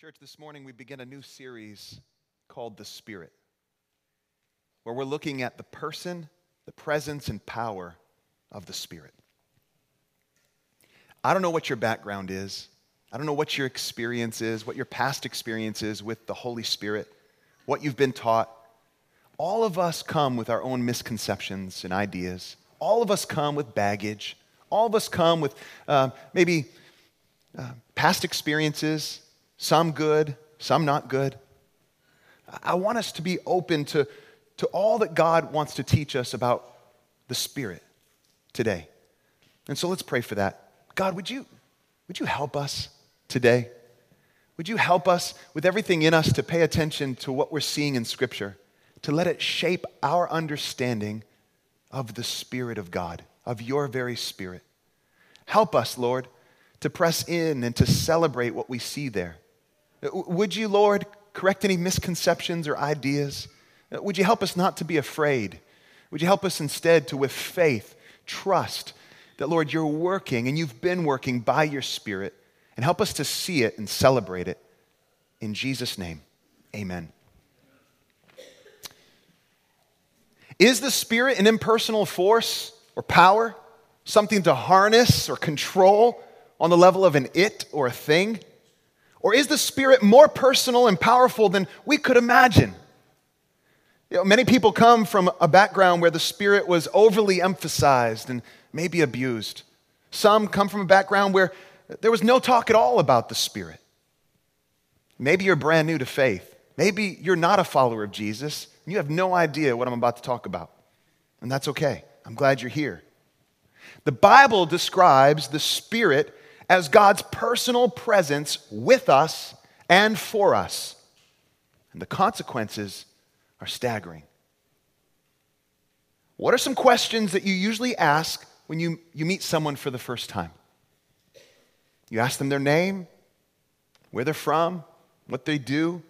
Church, this morning we begin a new series called The Spirit, where we're looking at the person, the presence, and power of the Spirit. I don't know what your background is. I don't know what your experience is, what your past experience is with the Holy Spirit, what you've been taught. All of us come with our own misconceptions and ideas. All of us come with baggage. All of us come with maybe past experiences, some good, some not good. I want us to be open to all that God wants to teach us about the Spirit today. And so let's pray for that. God, would you help us today? Would you help us with everything in us to pay attention to what we're seeing in Scripture, to let it shape our understanding of the Spirit of God, of your very Spirit. Help us, Lord, to press in and to celebrate what we see there. Would you, Lord, correct any misconceptions or ideas? Would you help us not to be afraid? Would you help us instead to, with faith, trust that, Lord, you're working and you've been working by your Spirit, and help us to see it and celebrate it. In Jesus' name, amen. Is the Spirit an impersonal force or power, something to harness or control on the level of an it or a thing? Or is the Spirit more personal and powerful than we could imagine? You know, many people come from a background where the Spirit was overly emphasized and maybe abused. Some come from a background where there was no talk at all about the Spirit. Maybe you're brand new to faith. Maybe you're not a follower of Jesus. You have no idea what I'm about to talk about. And that's okay. I'm glad you're here. The Bible describes the Spirit as God's personal presence with us and for us. And the consequences are staggering. What are some questions that you usually ask when you meet someone for the first time? You ask them their name, where they're from, what they do.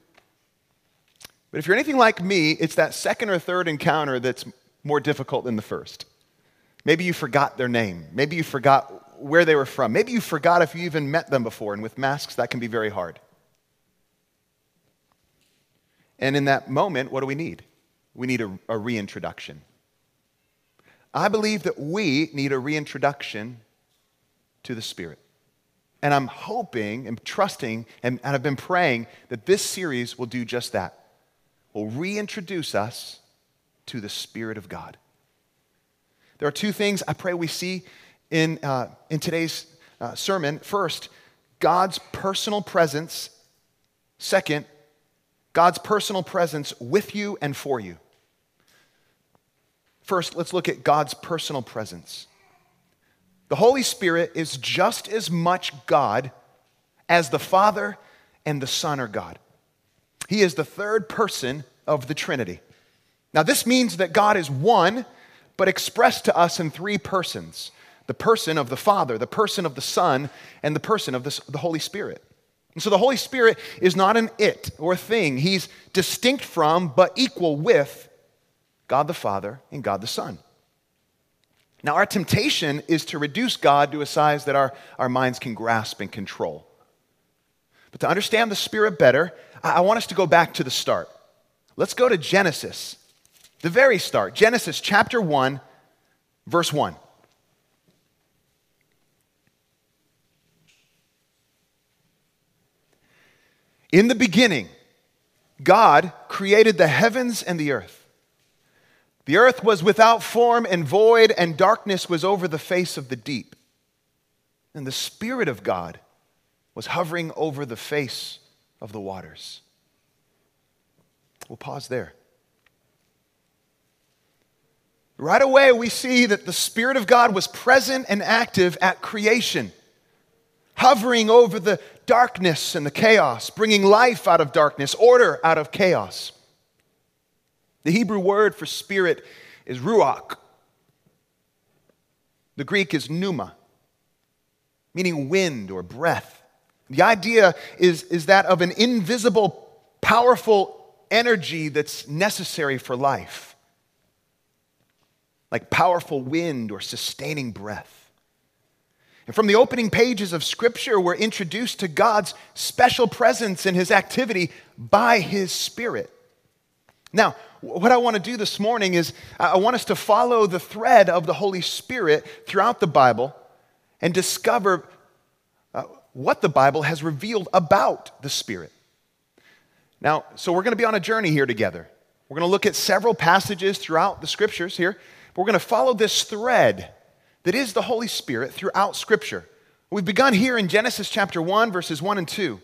But if you're anything like me, it's that second or third encounter that's more difficult than the first. Maybe you forgot their name. Maybe you forgot where they were from. Maybe you forgot if you even met them before. And with masks, that can be very hard. And in that moment, what do we need? We need a reintroduction. I believe that we need a reintroduction to the Spirit. And I'm hoping and trusting and I've been praying that this series will do just that. Will reintroduce us to the Spirit of God. There are two things I pray we see in today's sermon. First, God's personal presence. Second, God's personal presence with you and for you. First, let's look at God's personal presence. The Holy Spirit is just as much God as the Father and the Son are God. He is the third person of the Trinity. Now, this means that God is one, but expressed to us in three persons. The person of the Father, the person of the Son, and the person of the Holy Spirit. And so the Holy Spirit is not an it or thing. He's distinct from, but equal with, God the Father and God the Son. Now, our temptation is to reduce God to a size that our minds can grasp and control. But to understand the Spirit better, I want us to go back to the start. Let's go to Genesis, the very start. Genesis chapter 1, verse 1. In the beginning, God created the heavens and the earth. The earth was without form and void, and darkness was over the face of the deep. And the Spirit of God was hovering over the face of the waters. We'll pause there. Right away, we see that the Spirit of God was present and active at creation, hovering over the darkness and the chaos, bringing life out of darkness, order out of chaos. The Hebrew word for spirit is ruach. The Greek is pneuma, meaning wind or breath. The idea is that of an invisible, powerful energy that's necessary for life, like powerful wind or sustaining breath. And from the opening pages of Scripture, we're introduced to God's special presence in his activity by his Spirit. Now, what I want to do this morning is I want us to follow the thread of the Holy Spirit throughout the Bible and discover what the Bible has revealed about the Spirit. Now, so we're going to be on a journey here together. We're going to look at several passages throughout the Scriptures here. We're going to follow this thread that is the Holy Spirit throughout Scripture. We've begun here in Genesis chapter 1, verses 1 and 2.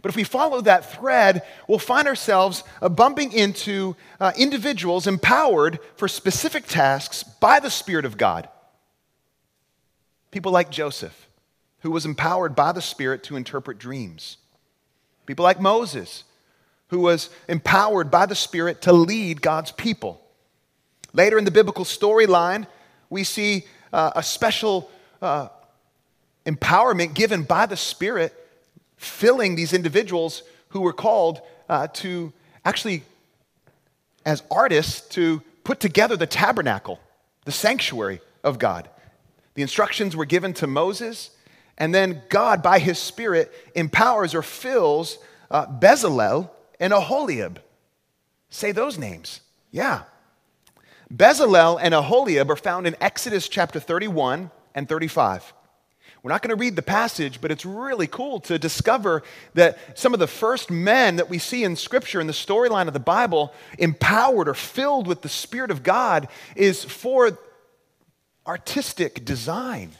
But if we follow that thread, we'll find ourselves bumping into individuals empowered for specific tasks by the Spirit of God. People like Joseph, who was empowered by the Spirit to interpret dreams. People like Moses, who was empowered by the Spirit to lead God's people. Later in the biblical storyline, we see a special empowerment given by the Spirit, filling these individuals who were called to actually, as artists, to put together the tabernacle, the sanctuary of God. The instructions were given to Moses, and then God, by his Spirit, empowers or fills Bezalel and Aholiab. Say those names. Yeah. Bezalel and Aholiab are found in Exodus chapter 31 and 35. We're not going to read the passage, but it's really cool to discover that some of the first men that we see in Scripture, in the storyline of the Bible, empowered or filled with the Spirit of God, is for artistic design.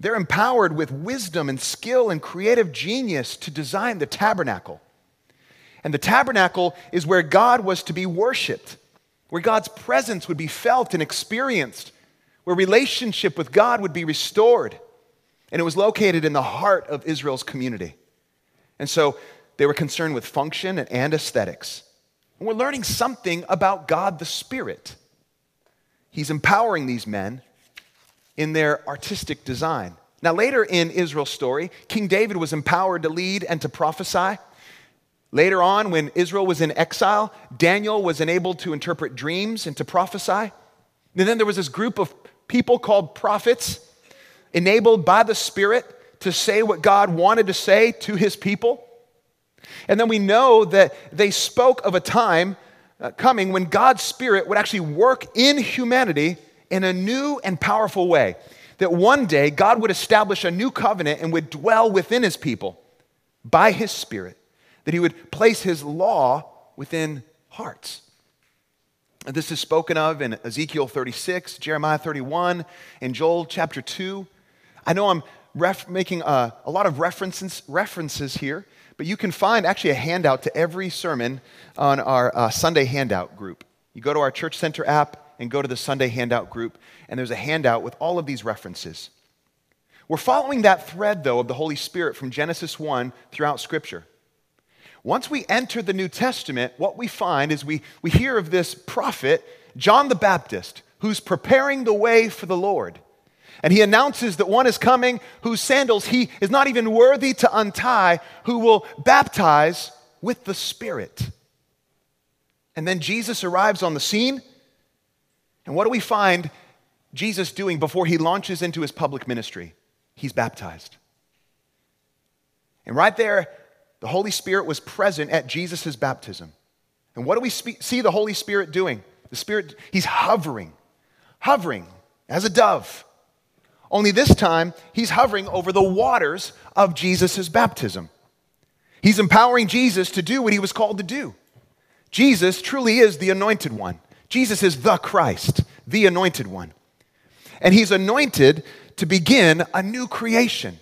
They're empowered with wisdom and skill and creative genius to design the tabernacle. And the tabernacle is where God was to be worshiped, where God's presence would be felt and experienced, where relationship with God would be restored. And it was located in the heart of Israel's community. And so they were concerned with function and aesthetics. And we're learning something about God the Spirit. He's empowering these men in their artistic design. Now, later in Israel's story, King David was empowered to lead and to prophesy. Later on, when Israel was in exile, Daniel was enabled to interpret dreams and to prophesy. And then there was this group of people called prophets, enabled by the Spirit to say what God wanted to say to his people. And then we know that they spoke of a time coming when God's Spirit would actually work in humanity in a new and powerful way. That one day God would establish a new covenant and would dwell within his people by his Spirit. That he would place his law within hearts. And this is spoken of in Ezekiel 36, Jeremiah 31, and Joel chapter 2. I know I'm making a lot of references here, but you can find actually a handout to every sermon on our Sunday handout group. You go to our Church Center app and go to the Sunday handout group, and there's a handout with all of these references. We're following that thread, though, of the Holy Spirit from Genesis 1 throughout Scripture. Once we enter the New Testament, what we find is we hear of this prophet, John the Baptist, who's preparing the way for the Lord. And he announces that one is coming whose sandals he is not even worthy to untie, who will baptize with the Spirit. And then Jesus arrives on the scene. And what do we find Jesus doing before he launches into his public ministry? He's baptized. And right there, the Holy Spirit was present at Jesus' baptism. And what do we see the Holy Spirit doing? The Spirit, he's hovering as a dove. Only this time, he's hovering over the waters of Jesus' baptism. He's empowering Jesus to do what he was called to do. Jesus truly is the anointed one. Jesus is the Christ, the anointed one. And he's anointed to begin a new creation.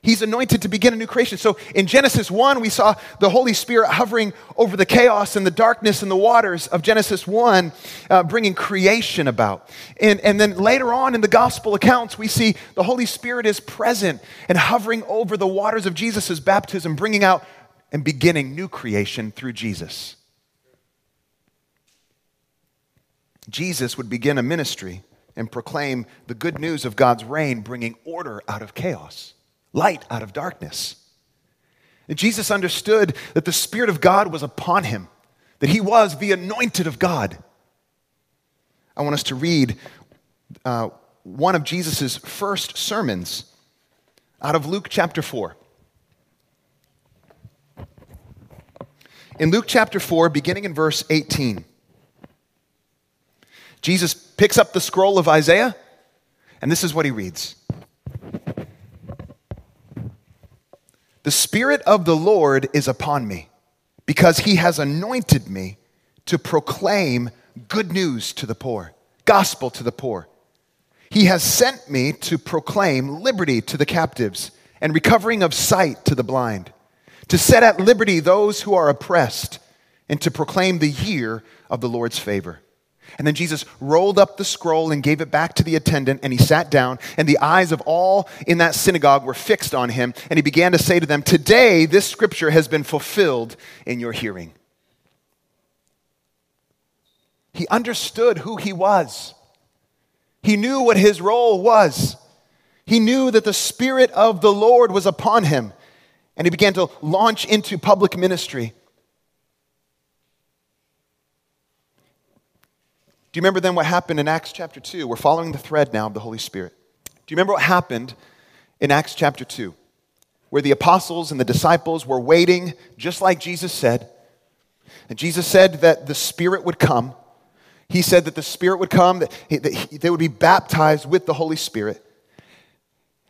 He's anointed to begin a new creation. So in Genesis 1, we saw the Holy Spirit hovering over the chaos and the darkness and the waters of Genesis 1, bringing creation about. And then later on in the gospel accounts, we see the Holy Spirit is present and hovering over the waters of Jesus' baptism, bringing out and beginning new creation through Jesus. Jesus would begin a ministry and proclaim the good news of God's reign, bringing order out of chaos. Light out of darkness. And Jesus understood that the Spirit of God was upon him, that he was the anointed of God. I want us to read one of Jesus' first sermons out of Luke chapter 4. In Luke chapter 4, beginning in verse 18, Jesus picks up the scroll of Isaiah, and this is what he reads. The Spirit of the Lord is upon me, because he has anointed me to proclaim good news to the poor, gospel to the poor. He has sent me to proclaim liberty to the captives and recovering of sight to the blind, to set at liberty those who are oppressed, and to proclaim the year of the Lord's favor. And then Jesus rolled up the scroll and gave it back to the attendant, and he sat down, and the eyes of all in that synagogue were fixed on him, and he began to say to them, "Today this scripture has been fulfilled in your hearing." He understood who he was. He knew what his role was. He knew that the Spirit of the Lord was upon him, and he began to launch into public ministry. Do you remember then what happened in Acts chapter 2? We're following the thread now of the Holy Spirit. Do you remember what happened in Acts chapter 2, where the apostles and the disciples were waiting, just like Jesus said? And Jesus said that the Spirit would come. He said that the Spirit would come, that they would be baptized with the Holy Spirit.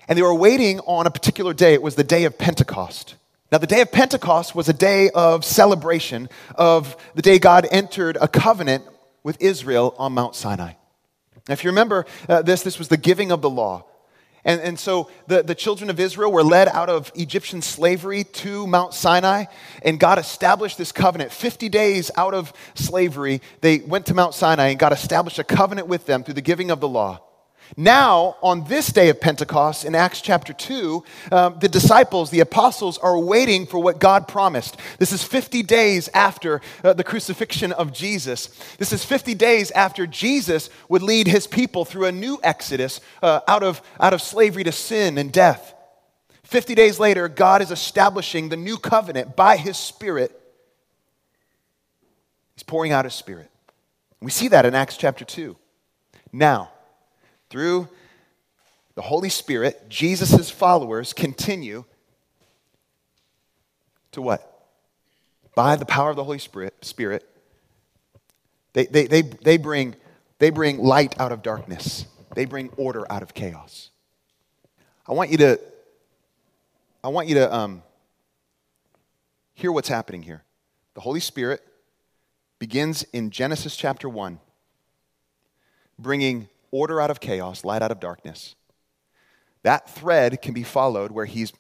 And they were waiting on a particular day. It was the day of Pentecost. Now, the day of Pentecost was a day of celebration of the day God entered a covenant with Israel on Mount Sinai. Now, if you remember this was the giving of the law. And so the children of Israel were led out of Egyptian slavery to Mount Sinai, and God established this covenant. 50 days out of slavery, they went to Mount Sinai, and God established a covenant with them through the giving of the law. Now, on this day of Pentecost, in Acts chapter 2, the disciples, the apostles, are waiting for what God promised. This is 50 days after the crucifixion of Jesus. This is 50 days after Jesus would lead his people through a new exodus out of slavery to sin and death. 50 days later, God is establishing the new covenant by his Spirit. He's pouring out his Spirit. We see that in Acts chapter 2. Now, through the Holy Spirit, Jesus' followers continue to what? By the power of the Holy Spirit, they bring light out of darkness. They bring order out of chaos. I want you to hear what's happening here. The Holy Spirit begins in Genesis chapter 1, bringing order out of chaos, light out of darkness. That thread can be followed where he's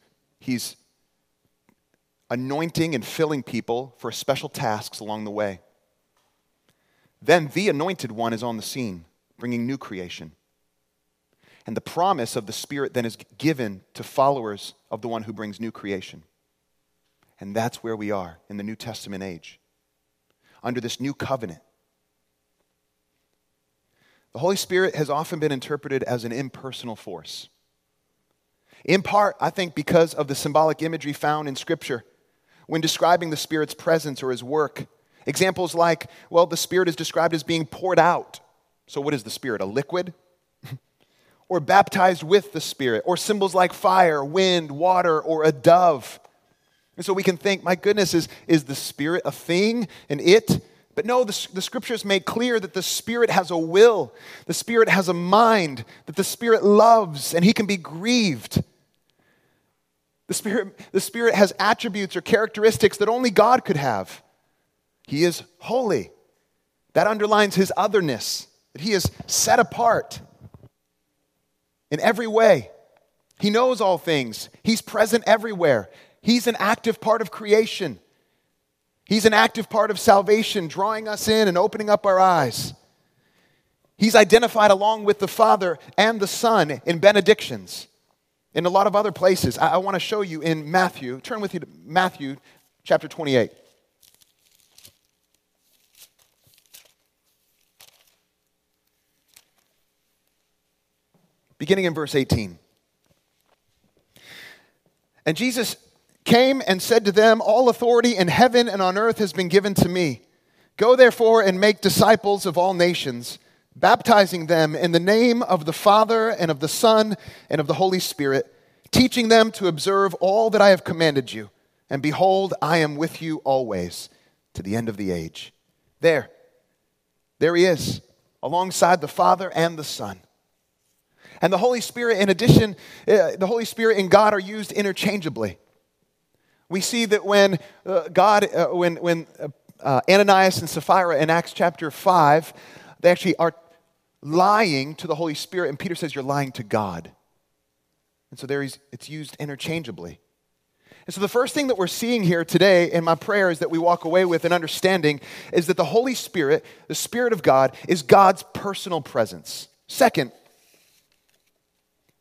anointing and filling people for special tasks along the way. Then the anointed one is on the scene, bringing new creation. And the promise of the Spirit then is given to followers of the one who brings new creation. And that's where we are in the New Testament age, under this new covenant. The Holy Spirit has often been interpreted as an impersonal force. In part, I think, because of the symbolic imagery found in Scripture when describing the Spirit's presence or his work. Examples like, well, the Spirit is described as being poured out. So what is the Spirit, a liquid? Or baptized with the Spirit, or symbols like fire, wind, water, or a dove. And so we can think, my goodness, is the Spirit a thing, an it? But no, the Scriptures make clear that the Spirit has a will, the Spirit has a mind, that the Spirit loves, and he can be grieved. The Spirit has attributes or characteristics that only God could have. He is holy. That underlines his otherness, that he is set apart in every way. He knows all things. He's present everywhere. He's an active part of creation. He's an active part of salvation, drawing us in and opening up our eyes. He's identified along with the Father and the Son in benedictions, in a lot of other places. I want to show you in Matthew. Turn with you to Matthew chapter 28. Beginning in verse 18. And Jesus came and said to them, "All authority in heaven and on earth has been given to me. Go therefore and make disciples of all nations, baptizing them in the name of the Father and of the Son and of the Holy Spirit, teaching them to observe all that I have commanded you. And behold, I am with you always to the end of the age." There he is, alongside the Father and the Son. And the Holy Spirit, in addition, the Holy Spirit and God are used interchangeably. We see that when Ananias and Sapphira in Acts chapter 5, they actually are lying to the Holy Spirit, and Peter says, "You're lying to God." And so there it's used interchangeably. And so the first thing that we're seeing here today in my prayer is that we walk away with an understanding is that the Holy Spirit, the Spirit of God, is God's personal presence. Second,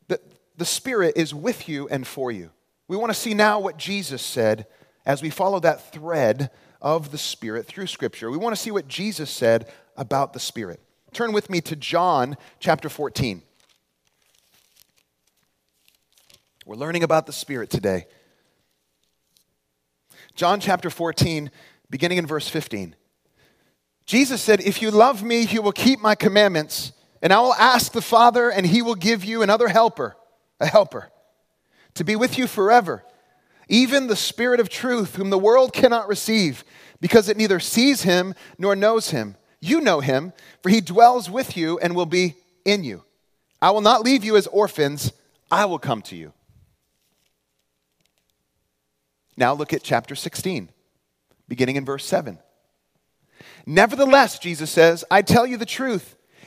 that the Spirit is with you and for you. We want to see now what Jesus said as we follow that thread of the Spirit through Scripture. We want to see what Jesus said about the Spirit. Turn with me to John chapter 14. We're learning about the Spirit today. John chapter 14, beginning in verse 15. Jesus said, "If you love me, you will keep my commandments, and I will ask the Father, and he will give you another helper, a helper, to be with you forever, even the Spirit of truth, whom the world cannot receive, because it neither sees him nor knows him. You know him, for he dwells with you and will be in you. I will not leave you as orphans. I will come to you." Now look at chapter 16, beginning in verse 7. "Nevertheless," Jesus says, "I tell you the truth.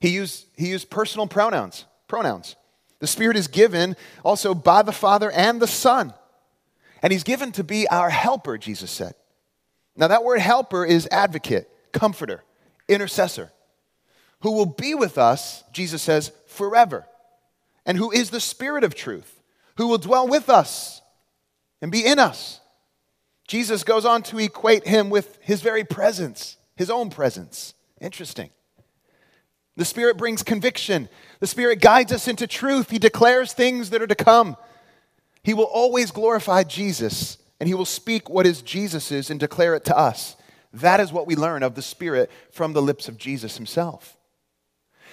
He used personal pronouns. The Spirit is given also by the Father and the Son. And he's given to be our helper, Jesus said. Now that word helper is advocate, comforter, intercessor, who will be with us, Jesus says, forever, and who is the Spirit of truth, who will dwell with us and be in us. Jesus goes on to equate him with his very presence, his own presence. Interesting. The Spirit brings conviction. The Spirit guides us into truth. He declares things that are to come. He will always glorify Jesus, and he will speak what is Jesus's and declare it to us. That is what we learn of the Spirit from the lips of Jesus himself.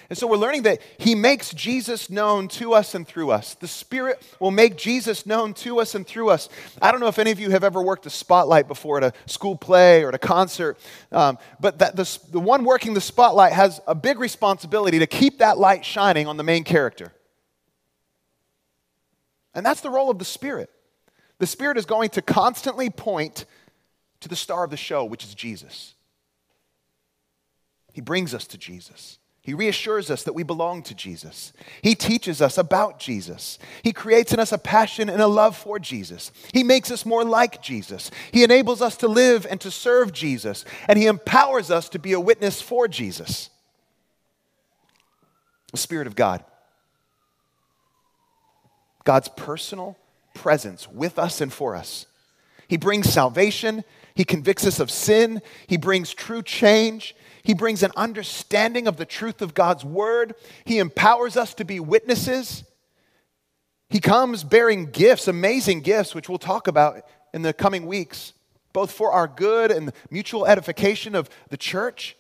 And so we're learning that he makes Jesus known to us and through us. The Spirit will make Jesus known to us and through us. I don't know if any of you have ever worked the spotlight before at a school play or at a concert, but the one working the spotlight has a big responsibility to keep that light shining on the main character. And that's the role of the Spirit. The Spirit is going to constantly point to the star of the show, which is Jesus. He brings us to Jesus. He reassures us that we belong to Jesus. He teaches us about Jesus. He creates in us a passion and a love for Jesus. He makes us more like Jesus. He enables us to live and to serve Jesus. And he empowers us to be a witness for Jesus. The Spirit of God. God's personal presence with us and for us. He brings salvation. He convicts us of sin. He brings true change. He brings an understanding of the truth of God's word. He empowers us to be witnesses. He comes bearing gifts, amazing gifts, which we'll talk about in the coming weeks, both for our good and the mutual edification of the church.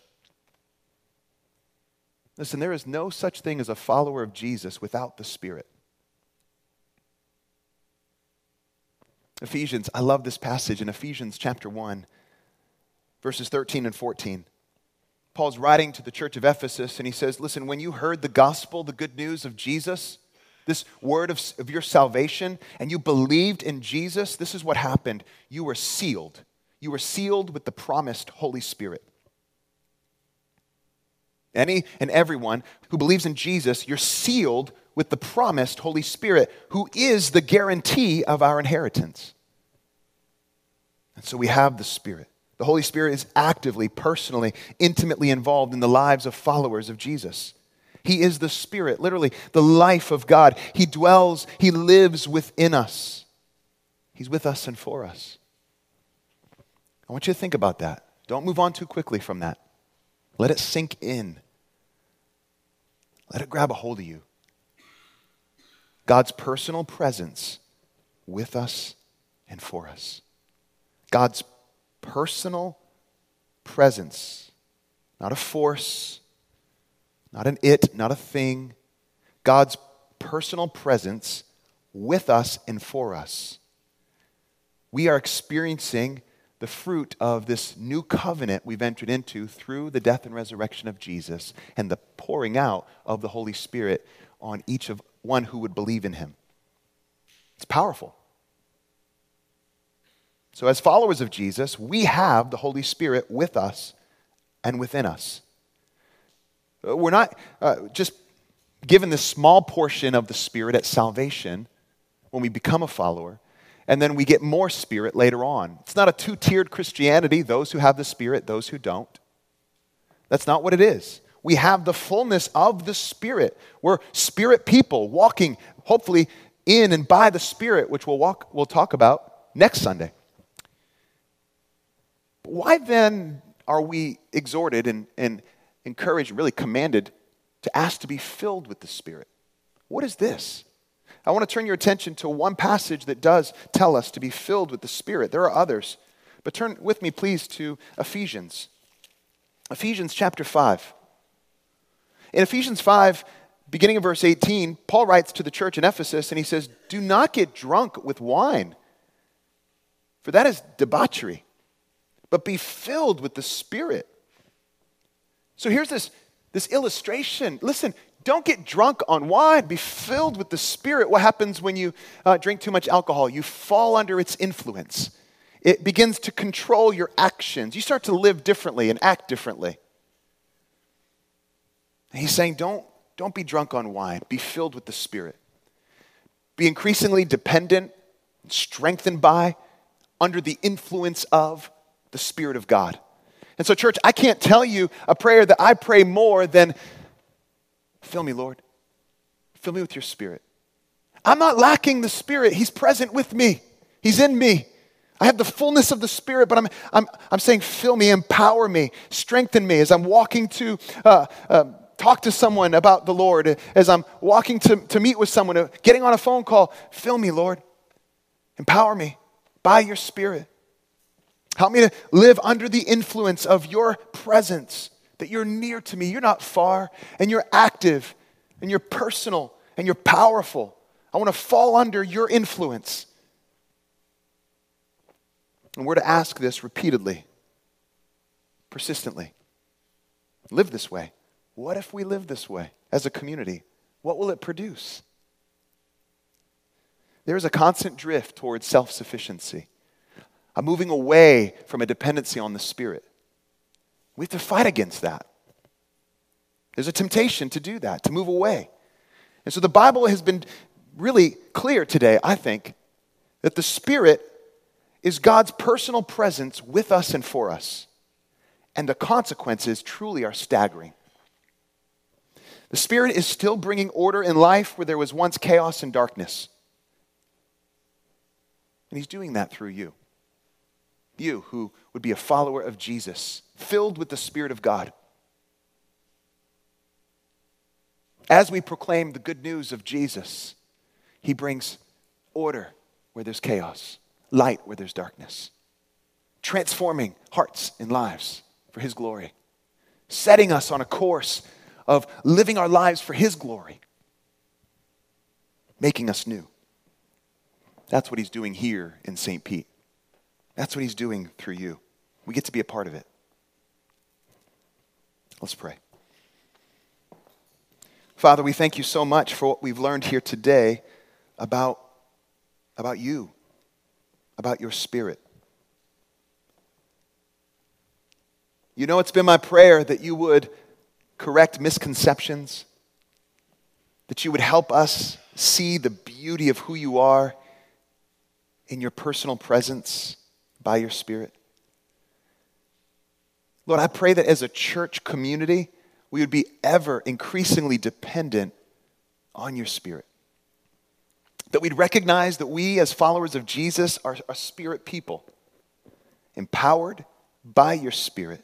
Listen, there is no such thing as a follower of Jesus without the Spirit. Ephesians, I love this passage in Ephesians chapter 1, verses 13 and 14. Paul's writing to the church of Ephesus, and he says, listen, when you heard the gospel, the good news of Jesus, this word of your salvation, and you believed in Jesus, this is what happened. You were sealed. You were sealed with the promised Holy Spirit. Any and everyone who believes in Jesus, you're sealed with the promised Holy Spirit, who is the guarantee of our inheritance. And so we have the Spirit. The Holy Spirit is actively, personally, intimately involved in the lives of followers of Jesus. He is the Spirit, literally the life of God. He dwells, He lives within us. He's with us and for us. I want you to think about that. Don't move on too quickly from that. Let it sink in. Let it grab a hold of you. God's personal presence with us and for us. God's personal presence, not a force, not an it, not a thing. God's personal presence with us and for us. We are experiencing the fruit of this new covenant we've entered into through the death and resurrection of Jesus and the pouring out of the Holy Spirit on each of one who would believe in him. It's powerful. So as followers of Jesus, we have the Holy Spirit with us and within us. We're not just given this small portion of the Spirit at salvation when we become a follower, and then we get more Spirit later on. It's not a two-tiered Christianity, those who have the Spirit, those who don't. That's not what it is. We have the fullness of the Spirit. We're Spirit people walking, hopefully, in and by the Spirit, which we'll talk about next Sunday. But why then are we exhorted and encouraged, really commanded to ask to be filled with the Spirit? What is this? I want to turn your attention to one passage that does tell us to be filled with the Spirit. There are others, but turn with me, please, to Ephesians. Ephesians chapter 5. In Ephesians 5, beginning in verse 18, Paul writes to the church in Ephesus, and he says, "Do not get drunk with wine, for that is debauchery, but be filled with the Spirit." So here's this illustration. Listen, don't get drunk on wine. Be filled with the Spirit. What happens when you drink too much alcohol? You fall under its influence. It begins to control your actions. You start to live differently and act differently. And he's saying, don't be drunk on wine. Be filled with the Spirit. Be increasingly dependent, strengthened by, under the influence of the Spirit of God. And so, church, I can't tell you a prayer that I pray more than, "Fill me, Lord. Fill me with your Spirit." I'm not lacking the Spirit. He's present with me. He's in me. I have the fullness of the Spirit, but I'm saying, fill me, empower me, strengthen me as I'm walking to talk to someone about the Lord, as I'm walking to meet with someone, getting on a phone call. Fill me, Lord. Empower me by your Spirit. Help me to live under the influence of your presence, that you're near to me, you're not far, and you're active, and you're personal, and you're powerful. I want to fall under your influence. And we're to ask this repeatedly, persistently. Live this way. What if we live this way as a community? What will it produce? There is a constant drift towards self-sufficiency. I'm moving away from a dependency on the Spirit. We have to fight against that. There's a temptation to do that, to move away. And so the Bible has been really clear today, I think, that the Spirit is God's personal presence with us and for us. And the consequences truly are staggering. The Spirit is still bringing order in life where there was once chaos and darkness. And He's doing that through you. You who would be a follower of Jesus, filled with the Spirit of God. As we proclaim the good news of Jesus, He brings order where there's chaos, light where there's darkness, transforming hearts and lives for His glory, setting us on a course of living our lives for His glory, making us new. That's what He's doing here in St. Pete. That's what He's doing through you. We get to be a part of it. Let's pray. Father, we thank you so much for what we've learned here today about you, about your Spirit. You know, it's been my prayer that you would correct misconceptions, that you would help us see the beauty of who you are in your personal presence by your Spirit. Lord, I pray that as a church community, we would be ever increasingly dependent on your Spirit. That we'd recognize that we as followers of Jesus are a Spirit people, empowered by your Spirit.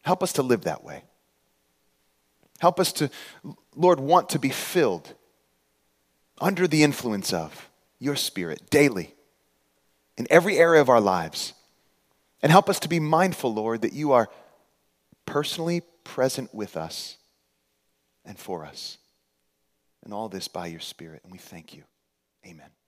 Help us to live that way. Help us to, Lord, want to be filled under the influence of your Spirit daily in every area of our lives. And help us to be mindful, Lord, that you are personally present with us and for us. And all this by your Spirit. And we thank you. Amen.